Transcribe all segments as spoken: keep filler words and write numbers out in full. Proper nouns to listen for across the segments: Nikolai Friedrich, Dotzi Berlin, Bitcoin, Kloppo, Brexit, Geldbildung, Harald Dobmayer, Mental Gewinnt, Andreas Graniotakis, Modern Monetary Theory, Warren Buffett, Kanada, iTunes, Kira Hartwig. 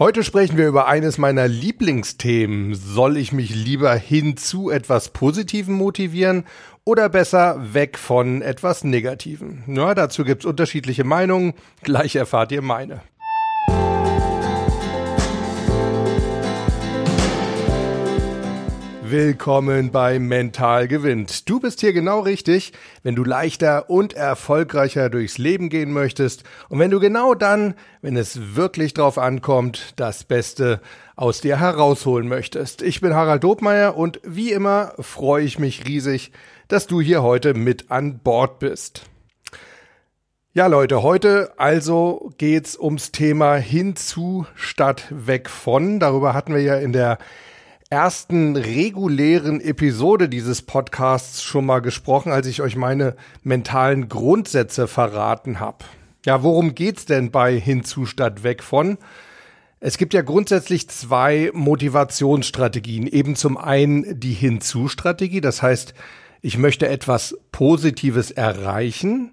Heute sprechen wir über eines meiner Lieblingsthemen. Soll ich mich lieber hin zu etwas Positivem motivieren oder besser weg von etwas Negativem? Na, dazu gibt's unterschiedliche Meinungen. Gleich erfahrt ihr meine. Willkommen bei Mental Gewinnt. Du bist hier genau richtig, wenn du leichter und erfolgreicher durchs Leben gehen möchtest und wenn du genau dann, wenn es wirklich drauf ankommt, das Beste aus dir herausholen möchtest. Ich bin Harald Dobmayer und wie immer freue ich mich riesig, dass du hier heute mit an Bord bist. Ja Leute, heute also geht's ums Thema hinzu statt weg von. Darüber hatten wir ja in der ersten regulären Episode dieses Podcasts schon mal gesprochen, als ich euch meine mentalen Grundsätze verraten habe. Ja, worum geht's denn bei hinzu statt weg von? Es gibt ja grundsätzlich zwei Motivationsstrategien. Eben zum einen die Hinzu-Strategie, das heißt, ich möchte etwas Positives erreichen.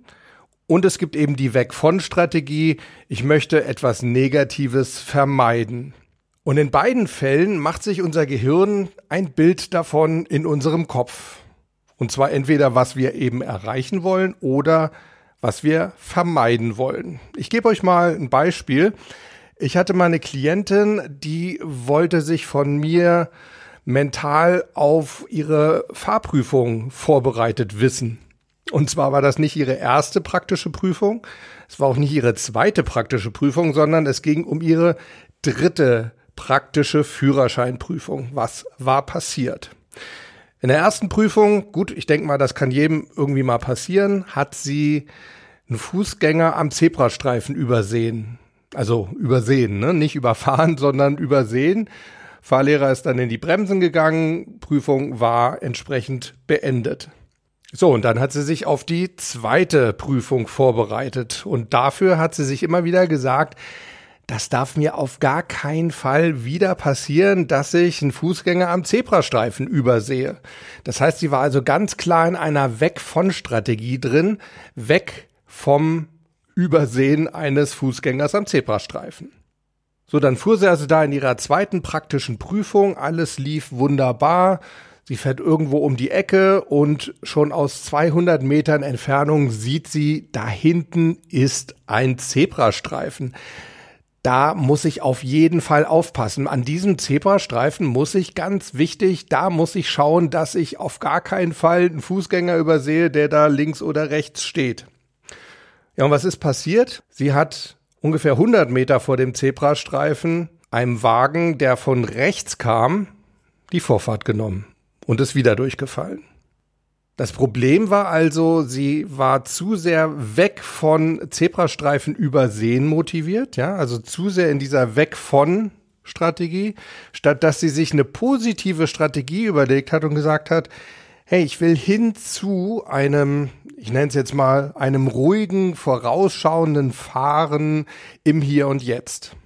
Und es gibt eben die Weg-von-Strategie, ich möchte etwas Negatives vermeiden. Und in beiden Fällen macht sich unser Gehirn ein Bild davon in unserem Kopf. Und zwar entweder, was wir eben erreichen wollen oder was wir vermeiden wollen. Ich gebe euch mal ein Beispiel. Ich hatte mal eine Klientin, die wollte sich von mir mental auf ihre Fahrprüfung vorbereitet wissen. Und zwar war das nicht ihre erste praktische Prüfung, es war auch nicht ihre zweite praktische Prüfung, sondern es ging um ihre dritte praktische Führerscheinprüfung. Was war passiert? In der ersten Prüfung, gut, ich denke mal, das kann jedem irgendwie mal passieren, hat sie einen Fußgänger am Zebrastreifen übersehen. Also übersehen, ne? Nicht überfahren, sondern übersehen. Fahrlehrer ist dann in die Bremsen gegangen, Prüfung war entsprechend beendet. So, und dann hat sie sich auf die zweite Prüfung vorbereitet. Und dafür hat sie sich immer wieder gesagt, das darf mir auf gar keinen Fall wieder passieren, dass ich einen Fußgänger am Zebrastreifen übersehe. Das heißt, sie war also ganz klar in einer Weg-von-Strategie drin, weg vom Übersehen eines Fußgängers am Zebrastreifen. So, dann fuhr sie also da in ihrer zweiten praktischen Prüfung, alles lief wunderbar. Sie fährt irgendwo um die Ecke und schon aus zweihundert Metern Entfernung sieht sie, da hinten ist ein Zebrastreifen. Da muss ich auf jeden Fall aufpassen. An diesem Zebrastreifen muss ich, ganz wichtig, da muss ich schauen, dass ich auf gar keinen Fall einen Fußgänger übersehe, der da links oder rechts steht. Ja, und was ist passiert? Sie hat ungefähr hundert Meter vor dem Zebrastreifen einem Wagen, der von rechts kam, die Vorfahrt genommen und ist wieder durchgefallen. Das Problem war also, sie war zu sehr weg von Zebrastreifen übersehen motiviert, ja, also zu sehr in dieser Weg von Strategie, statt dass sie sich eine positive Strategie überlegt hat und gesagt hat, hey, ich will hin zu einem, ich nenne es jetzt mal, einem ruhigen, vorausschauenden Fahren im Hier und Jetzt.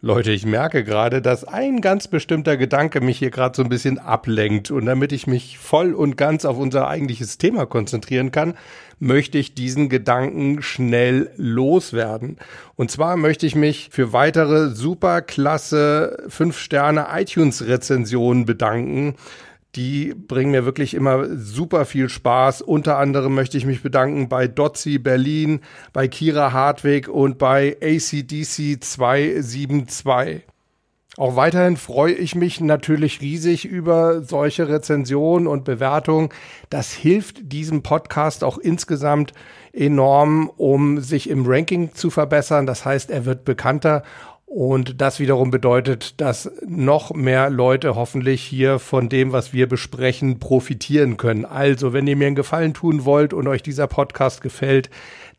Leute, ich merke gerade, dass ein ganz bestimmter Gedanke mich hier gerade so ein bisschen ablenkt. Und damit ich mich voll und ganz auf unser eigentliches Thema konzentrieren kann, möchte ich diesen Gedanken schnell loswerden. Und zwar möchte ich mich für weitere super klasse fünf Sterne iTunes Rezensionen bedanken. Die bringen mir wirklich immer super viel Spaß. Unter anderem möchte ich mich bedanken bei Dotzi Berlin, bei Kira Hartwig und bei A C D C zwei sieben zwei. Auch weiterhin freue ich mich natürlich riesig über solche Rezensionen und Bewertungen. Das hilft diesem Podcast auch insgesamt enorm, um sich im Ranking zu verbessern. Das heißt, er wird bekannter. Und das wiederum bedeutet, dass noch mehr Leute hoffentlich hier von dem, was wir besprechen, profitieren können. Also, wenn ihr mir einen Gefallen tun wollt und euch dieser Podcast gefällt,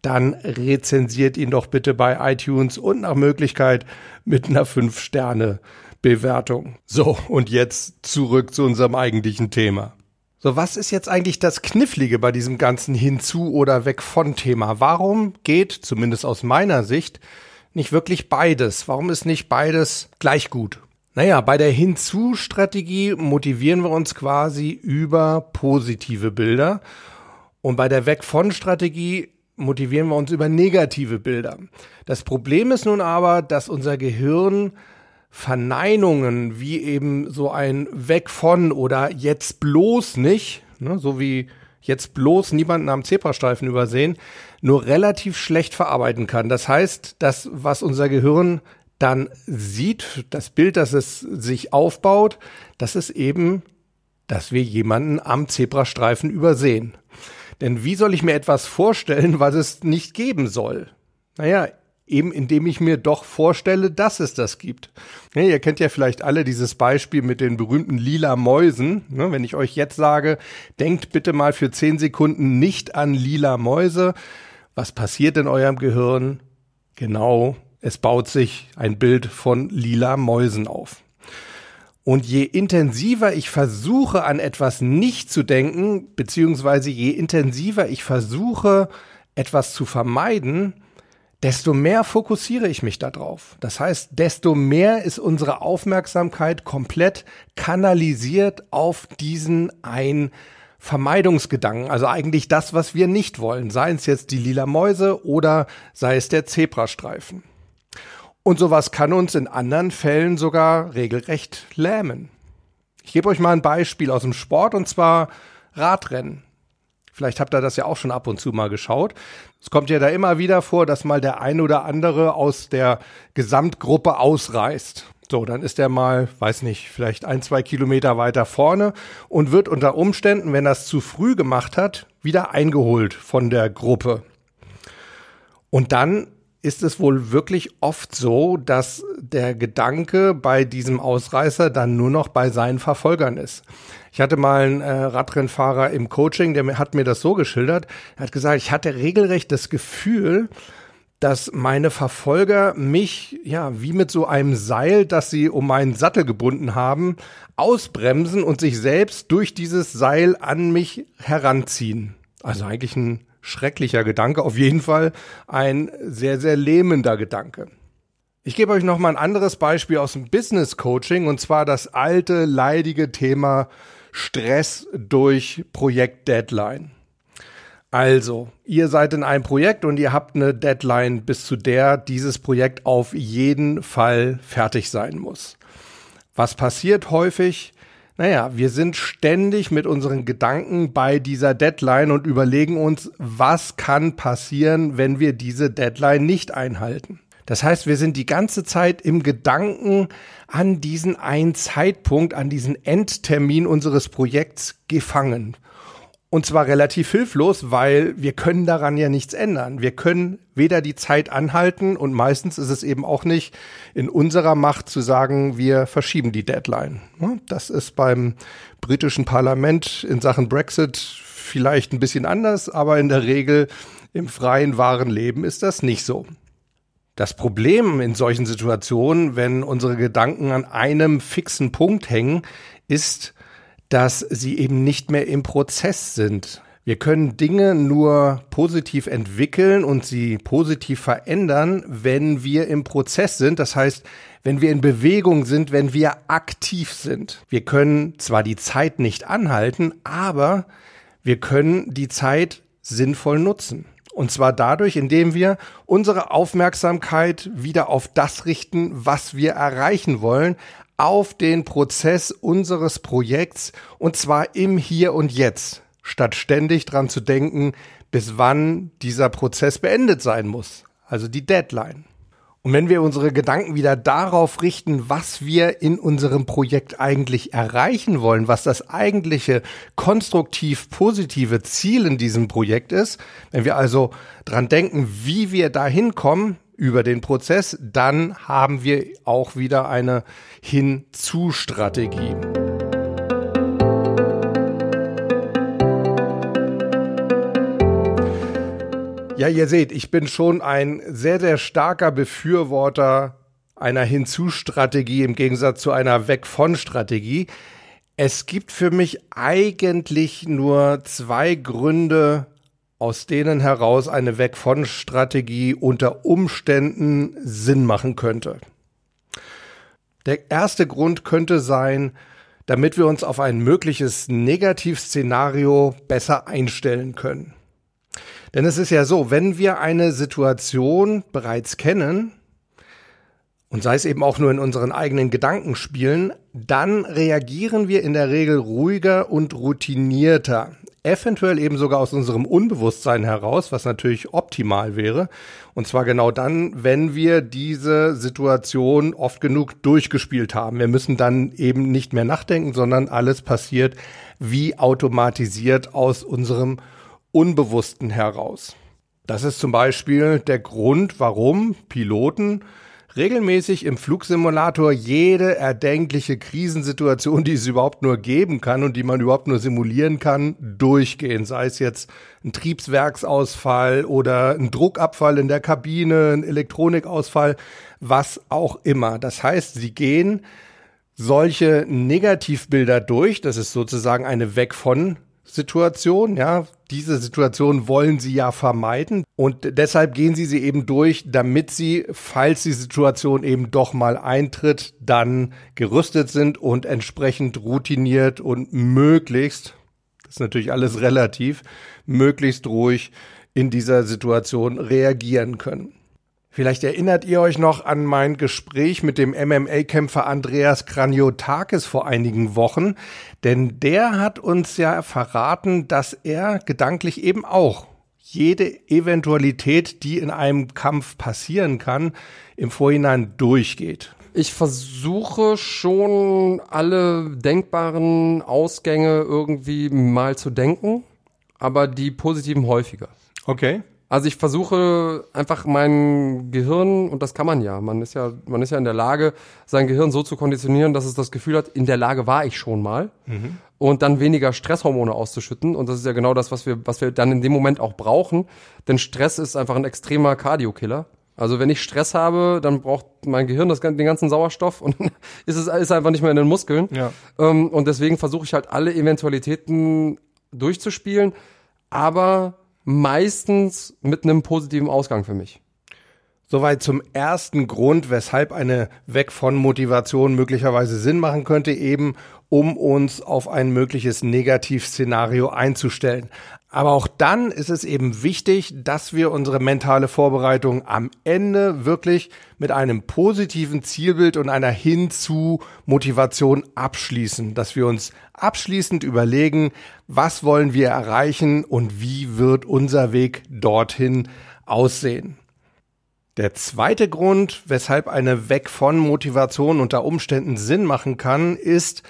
dann rezensiert ihn doch bitte bei iTunes und nach Möglichkeit mit einer fünf Sterne Bewertung. So, und jetzt zurück zu unserem eigentlichen Thema. So, was ist jetzt eigentlich das Knifflige bei diesem ganzen Hinzu- oder Weg-von-Thema? Warum geht, zumindest aus meiner Sicht, nicht wirklich beides? Warum ist nicht beides gleich gut? Naja, bei der Hinzu-Strategie motivieren wir uns quasi über positive Bilder und bei der Weg-von-Strategie motivieren wir uns über negative Bilder. Das Problem ist nun aber, dass unser Gehirn Verneinungen wie eben so ein Weg von oder jetzt bloß nicht, ne, so wie jetzt bloß niemanden am Zebrastreifen übersehen, nur relativ schlecht verarbeiten kann. Das heißt, das, was unser Gehirn dann sieht, das Bild, das es sich aufbaut, das ist eben, dass wir jemanden am Zebrastreifen übersehen. Denn wie soll ich mir etwas vorstellen, was es nicht geben soll? Naja, eben indem ich mir doch vorstelle, dass es das gibt. Ja, ihr kennt ja vielleicht alle dieses Beispiel mit den berühmten lila Mäusen. Ne, wenn ich euch jetzt sage, denkt bitte mal für zehn Sekunden nicht an lila Mäuse. Was passiert in eurem Gehirn? Genau, es baut sich ein Bild von lila Mäusen auf. Und je intensiver ich versuche, an etwas nicht zu denken, beziehungsweise je intensiver ich versuche, etwas zu vermeiden, desto mehr fokussiere ich mich darauf. Das heißt, desto mehr ist unsere Aufmerksamkeit komplett kanalisiert auf diesen einen Vermeidungsgedanken. Also eigentlich das, was wir nicht wollen. Seien es jetzt die lila Mäuse oder sei es der Zebrastreifen. Und sowas kann uns in anderen Fällen sogar regelrecht lähmen. Ich gebe euch mal ein Beispiel aus dem Sport, und zwar Radrennen. Vielleicht habt ihr das ja auch schon ab und zu mal geschaut. Es kommt ja da immer wieder vor, dass mal der ein oder andere aus der Gesamtgruppe ausreißt. So, dann ist er mal, weiß nicht, vielleicht ein, zwei Kilometer weiter vorne und wird unter Umständen, wenn er es zu früh gemacht hat, wieder eingeholt von der Gruppe. Und dann ist es wohl wirklich oft so, dass der Gedanke bei diesem Ausreißer dann nur noch bei seinen Verfolgern ist. Ich hatte mal einen äh, Radrennfahrer im Coaching, der hat mir das so geschildert. Er hat gesagt, ich hatte regelrecht das Gefühl, dass meine Verfolger mich, ja, wie mit so einem Seil, das sie um meinen Sattel gebunden haben, ausbremsen und sich selbst durch dieses Seil an mich heranziehen. Also eigentlich ein schrecklicher Gedanke, auf jeden Fall ein sehr, sehr lähmender Gedanke. Ich gebe euch nochmal ein anderes Beispiel aus dem Business Coaching, und zwar das alte, leidige Thema Stress durch Projektdeadline. Also, ihr seid in einem Projekt und ihr habt eine Deadline, bis zu der dieses Projekt auf jeden Fall fertig sein muss. Was passiert häufig? Naja, wir sind ständig mit unseren Gedanken bei dieser Deadline und überlegen uns, was kann passieren, wenn wir diese Deadline nicht einhalten. Das heißt, wir sind die ganze Zeit im Gedanken an diesen einen Zeitpunkt, an diesen Endtermin unseres Projekts gefangen. Und zwar relativ hilflos, weil wir können daran ja nichts ändern. Wir können weder die Zeit anhalten, und meistens ist es eben auch nicht in unserer Macht zu sagen, wir verschieben die Deadline. Das ist beim britischen Parlament in Sachen Brexit vielleicht ein bisschen anders, aber in der Regel im freien, wahren Leben ist das nicht so. Das Problem in solchen Situationen, wenn unsere Gedanken an einem fixen Punkt hängen, ist, dass sie eben nicht mehr im Prozess sind. Wir können Dinge nur positiv entwickeln und sie positiv verändern, wenn wir im Prozess sind. Das heißt, wenn wir in Bewegung sind, wenn wir aktiv sind. Wir können zwar die Zeit nicht anhalten, aber wir können die Zeit sinnvoll nutzen. Und zwar dadurch, indem wir unsere Aufmerksamkeit wieder auf das richten, was wir erreichen wollen, auf den Prozess unseres Projekts, und zwar im Hier und Jetzt. Statt ständig dran zu denken, bis wann dieser Prozess beendet sein muss, also die Deadline. Und wenn wir unsere Gedanken wieder darauf richten, was wir in unserem Projekt eigentlich erreichen wollen, was das eigentliche konstruktiv positive Ziel in diesem Projekt ist, wenn wir also dran denken, wie wir da hinkommen über den Prozess, dann haben wir auch wieder eine Hinzu-Strategie. Ja, ihr seht, ich bin schon ein sehr, sehr starker Befürworter einer Hinzu-Strategie im Gegensatz zu einer Weg-von-Strategie. Es gibt für mich eigentlich nur zwei Gründe, aus denen heraus eine Weg-von-Strategie unter Umständen Sinn machen könnte. Der erste Grund könnte sein, damit wir uns auf ein mögliches Negativszenario besser einstellen können. Denn es ist ja so, wenn wir eine Situation bereits kennen und sei es eben auch nur in unseren eigenen Gedanken spielen, dann reagieren wir in der Regel ruhiger und routinierter. Eventuell eben sogar aus unserem Unbewusstsein heraus, was natürlich optimal wäre. Und zwar genau dann, wenn wir diese Situation oft genug durchgespielt haben. Wir müssen dann eben nicht mehr nachdenken, sondern alles passiert wie automatisiert aus unserem Unbewussten heraus. Das ist zum Beispiel der Grund, warum Piloten regelmäßig im Flugsimulator jede erdenkliche Krisensituation, die es überhaupt nur geben kann und die man überhaupt nur simulieren kann, durchgehen. Sei es jetzt ein Triebwerksausfall oder ein Druckabfall in der Kabine, ein Elektronikausfall, was auch immer. Das heißt, sie gehen solche Negativbilder durch. Das ist sozusagen eine Weg-von-Situation, ja. Diese Situation wollen sie ja vermeiden und deshalb gehen sie sie eben durch, damit sie, falls die Situation eben doch mal eintritt, dann gerüstet sind und entsprechend routiniert und möglichst, das ist natürlich alles relativ, möglichst ruhig in dieser Situation reagieren können. Vielleicht erinnert ihr euch noch an mein Gespräch mit dem M M A-Kämpfer Andreas Graniotakis vor einigen Wochen, denn der hat uns ja verraten, dass er gedanklich eben auch jede Eventualität, die in einem Kampf passieren kann, im Vorhinein durchgeht. Ich versuche schon, alle denkbaren Ausgänge irgendwie mal zu denken, aber die positiven häufiger. Okay. Also ich versuche einfach mein Gehirn, und das kann man ja, man ist ja, man ist ja in der Lage, sein Gehirn so zu konditionieren, dass es das Gefühl hat, in der Lage war ich schon mal, mhm. und dann weniger Stresshormone auszuschütten. Und das ist ja genau das, was wir, was wir dann in dem Moment auch brauchen. Denn Stress ist einfach ein extremer Cardio-Killer. Also wenn ich Stress habe, dann braucht mein Gehirn das, den ganzen Sauerstoff und ist es ist einfach nicht mehr in den Muskeln. Ja. Und deswegen versuche ich halt alle Eventualitäten durchzuspielen, aber meistens mit einem positiven Ausgang für mich. Soweit zum ersten Grund, weshalb eine Weg von Motivation möglicherweise Sinn machen könnte, eben um uns auf ein mögliches Negativszenario einzustellen. Aber auch dann ist es eben wichtig, dass wir unsere mentale Vorbereitung am Ende wirklich mit einem positiven Zielbild und einer hinzu Motivation abschließen. Dass wir uns abschließend überlegen, was wollen wir erreichen und wie wird unser Weg dorthin aussehen. Der zweite Grund, weshalb eine Weg von Motivation unter Umständen Sinn machen kann, ist,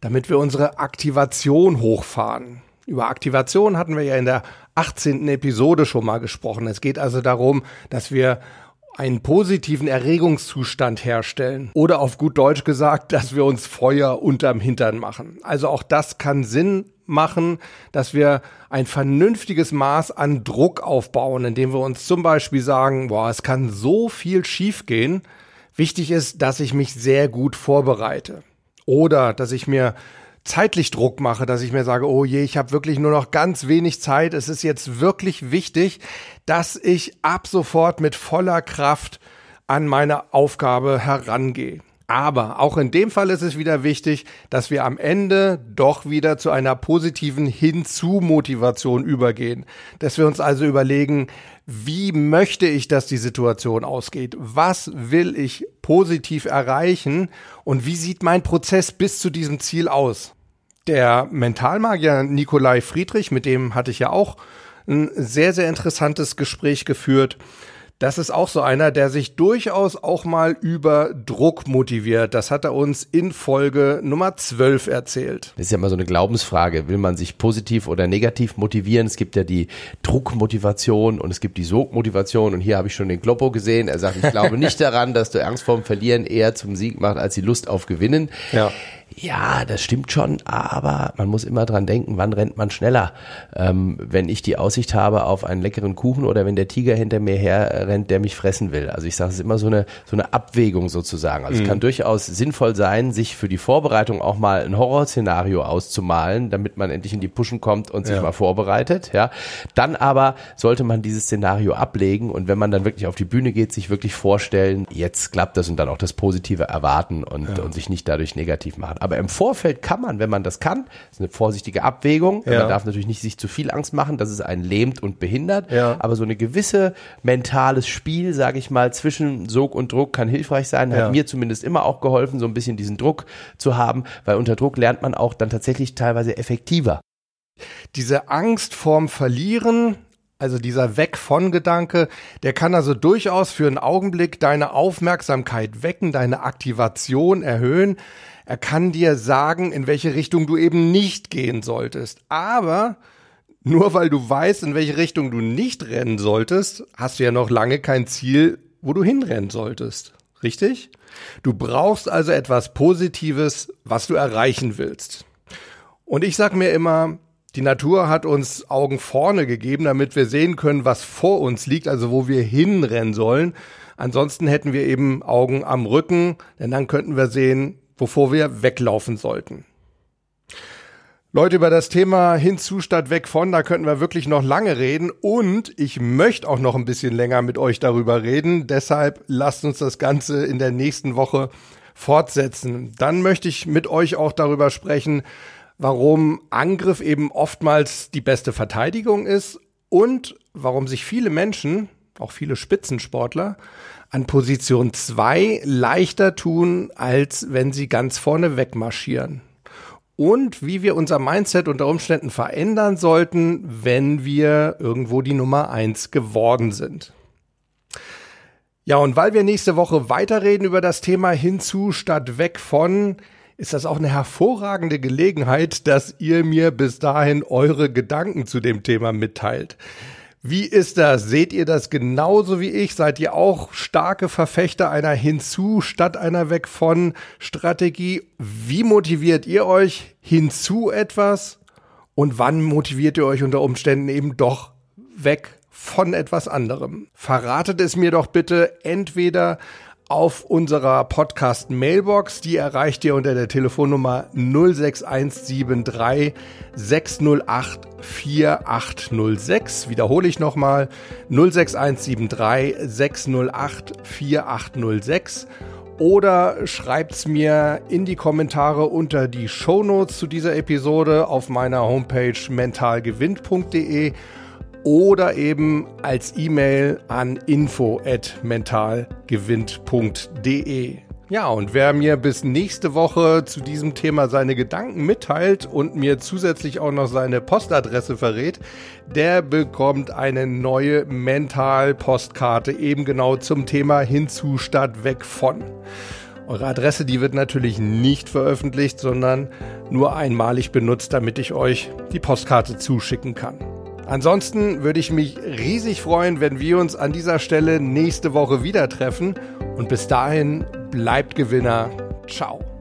damit wir unsere Aktivation hochfahren. Über Aktivation hatten wir ja in der achtzehnten Episode schon mal gesprochen. Es geht also darum, dass wir einen positiven Erregungszustand herstellen oder auf gut Deutsch gesagt, dass wir uns Feuer unterm Hintern machen. Also auch das kann Sinn machen, dass wir ein vernünftiges Maß an Druck aufbauen, indem wir uns zum Beispiel sagen, boah, es kann so viel schief gehen. Wichtig ist, dass ich mich sehr gut vorbereite oder dass ich mir zeitlich Druck mache, dass ich mir sage, oh je, ich habe wirklich nur noch ganz wenig Zeit. Es ist jetzt wirklich wichtig, dass ich ab sofort mit voller Kraft an meine Aufgabe herangehe. Aber auch in dem Fall ist es wieder wichtig, dass wir am Ende doch wieder zu einer positiven Hinzu-Motivation übergehen. Dass wir uns also überlegen, wie möchte ich, dass die Situation ausgeht? Was will ich positiv erreichen? Und wie sieht mein Prozess bis zu diesem Ziel aus? Der Mentalmagier Nikolai Friedrich, mit dem hatte ich ja auch ein sehr, sehr interessantes Gespräch geführt. Das ist auch so einer, der sich durchaus auch mal über Druck motiviert. Das hat er uns in Folge Nummer zwölf erzählt. Das ist ja immer so eine Glaubensfrage. Will man sich positiv oder negativ motivieren? Es gibt ja die Druckmotivation und es gibt die Sogmotivation. Und hier habe ich schon den Kloppo gesehen. Er sagt, ich glaube nicht daran, dass du Angst vorm Verlieren eher zum Sieg macht, als die Lust auf Gewinnen. Ja. Ja, das stimmt schon, aber man muss immer dran denken, wann rennt man schneller? Ähm, wenn ich die Aussicht habe auf einen leckeren Kuchen oder wenn der Tiger hinter mir her rennt, der mich fressen will. Also ich sage, es ist immer so eine so eine Abwägung sozusagen. Also mhm. es kann durchaus sinnvoll sein, sich für die Vorbereitung auch mal ein Horrorszenario auszumalen, damit man endlich in die Puschen kommt und sich ja. mal vorbereitet. Ja, dann aber sollte man dieses Szenario ablegen und wenn man dann wirklich auf die Bühne geht, sich wirklich vorstellen, jetzt klappt das und dann auch das Positive erwarten und, ja. und sich nicht dadurch negativ machen. Aber im Vorfeld kann man, wenn man das kann, das ist eine vorsichtige Abwägung, ja. Man darf natürlich nicht sich zu viel Angst machen, dass es einen lähmt und behindert, ja. Aber so eine gewisse mentales Spiel, sage ich mal, zwischen Sog und Druck kann hilfreich sein, hat ja. mir zumindest immer auch geholfen, so ein bisschen diesen Druck zu haben, weil unter Druck lernt man auch dann tatsächlich teilweise effektiver. Diese Angst vorm Verlieren, also dieser Weg-von-Gedanke, der kann also durchaus für einen Augenblick deine Aufmerksamkeit wecken, deine Aktivation erhöhen. Er kann dir sagen, in welche Richtung du eben nicht gehen solltest. Aber nur weil du weißt, in welche Richtung du nicht rennen solltest, hast du ja noch lange kein Ziel, wo du hinrennen solltest. Richtig? Du brauchst also etwas Positives, was du erreichen willst. Und ich sag mir immer, die Natur hat uns Augen vorne gegeben, damit wir sehen können, was vor uns liegt, also wo wir hinrennen sollen. Ansonsten hätten wir eben Augen am Rücken, denn dann könnten wir sehen, wovor wir weglaufen sollten. Leute, über das Thema hinzu statt weg von, da könnten wir wirklich noch lange reden und ich möchte auch noch ein bisschen länger mit euch darüber reden. Deshalb lasst uns das Ganze in der nächsten Woche fortsetzen. Dann möchte ich mit euch auch darüber sprechen, warum Angriff eben oftmals die beste Verteidigung ist und warum sich viele Menschen, auch viele Spitzensportler, an Position zwei leichter tun, als wenn sie ganz vorne wegmarschieren. Und wie wir unser Mindset unter Umständen verändern sollten, wenn wir irgendwo die Nummer eins geworden sind. Ja, und weil wir nächste Woche weiterreden über das Thema hinzu statt weg von, ist das auch eine hervorragende Gelegenheit, dass ihr mir bis dahin eure Gedanken zu dem Thema mitteilt. Wie ist das? Seht ihr das genauso wie ich? Seid ihr auch starke Verfechter einer Hinzu- statt einer Weg-von-Strategie? Wie motiviert ihr euch hinzu etwas? Und wann motiviert ihr euch unter Umständen eben doch weg von etwas anderem? Verratet es mir doch bitte entweder auf unserer Podcast-Mailbox. Die erreicht ihr unter der Telefonnummer null sechs eins sieben drei sechs null acht vier acht null sechs. Wiederhole ich nochmal. null sechs eins sieben drei sechs null acht vier acht null sechs. Oder schreibt's mir in die Kommentare unter die Shownotes zu dieser Episode auf meiner Homepage mental gewinnt punkt de oder eben als E-Mail an info at mental gewinnt punkt de. Ja, und wer mir bis nächste Woche zu diesem Thema seine Gedanken mitteilt und mir zusätzlich auch noch seine Postadresse verrät, der bekommt eine neue Mental-Postkarte eben genau zum Thema hinzu statt weg von. Eure Adresse, die wird natürlich nicht veröffentlicht, sondern nur einmalig benutzt, damit ich euch die Postkarte zuschicken kann. Ansonsten würde ich mich riesig freuen, wenn wir uns an dieser Stelle nächste Woche wieder treffen. Und bis dahin, bleibt Gewinner. Ciao.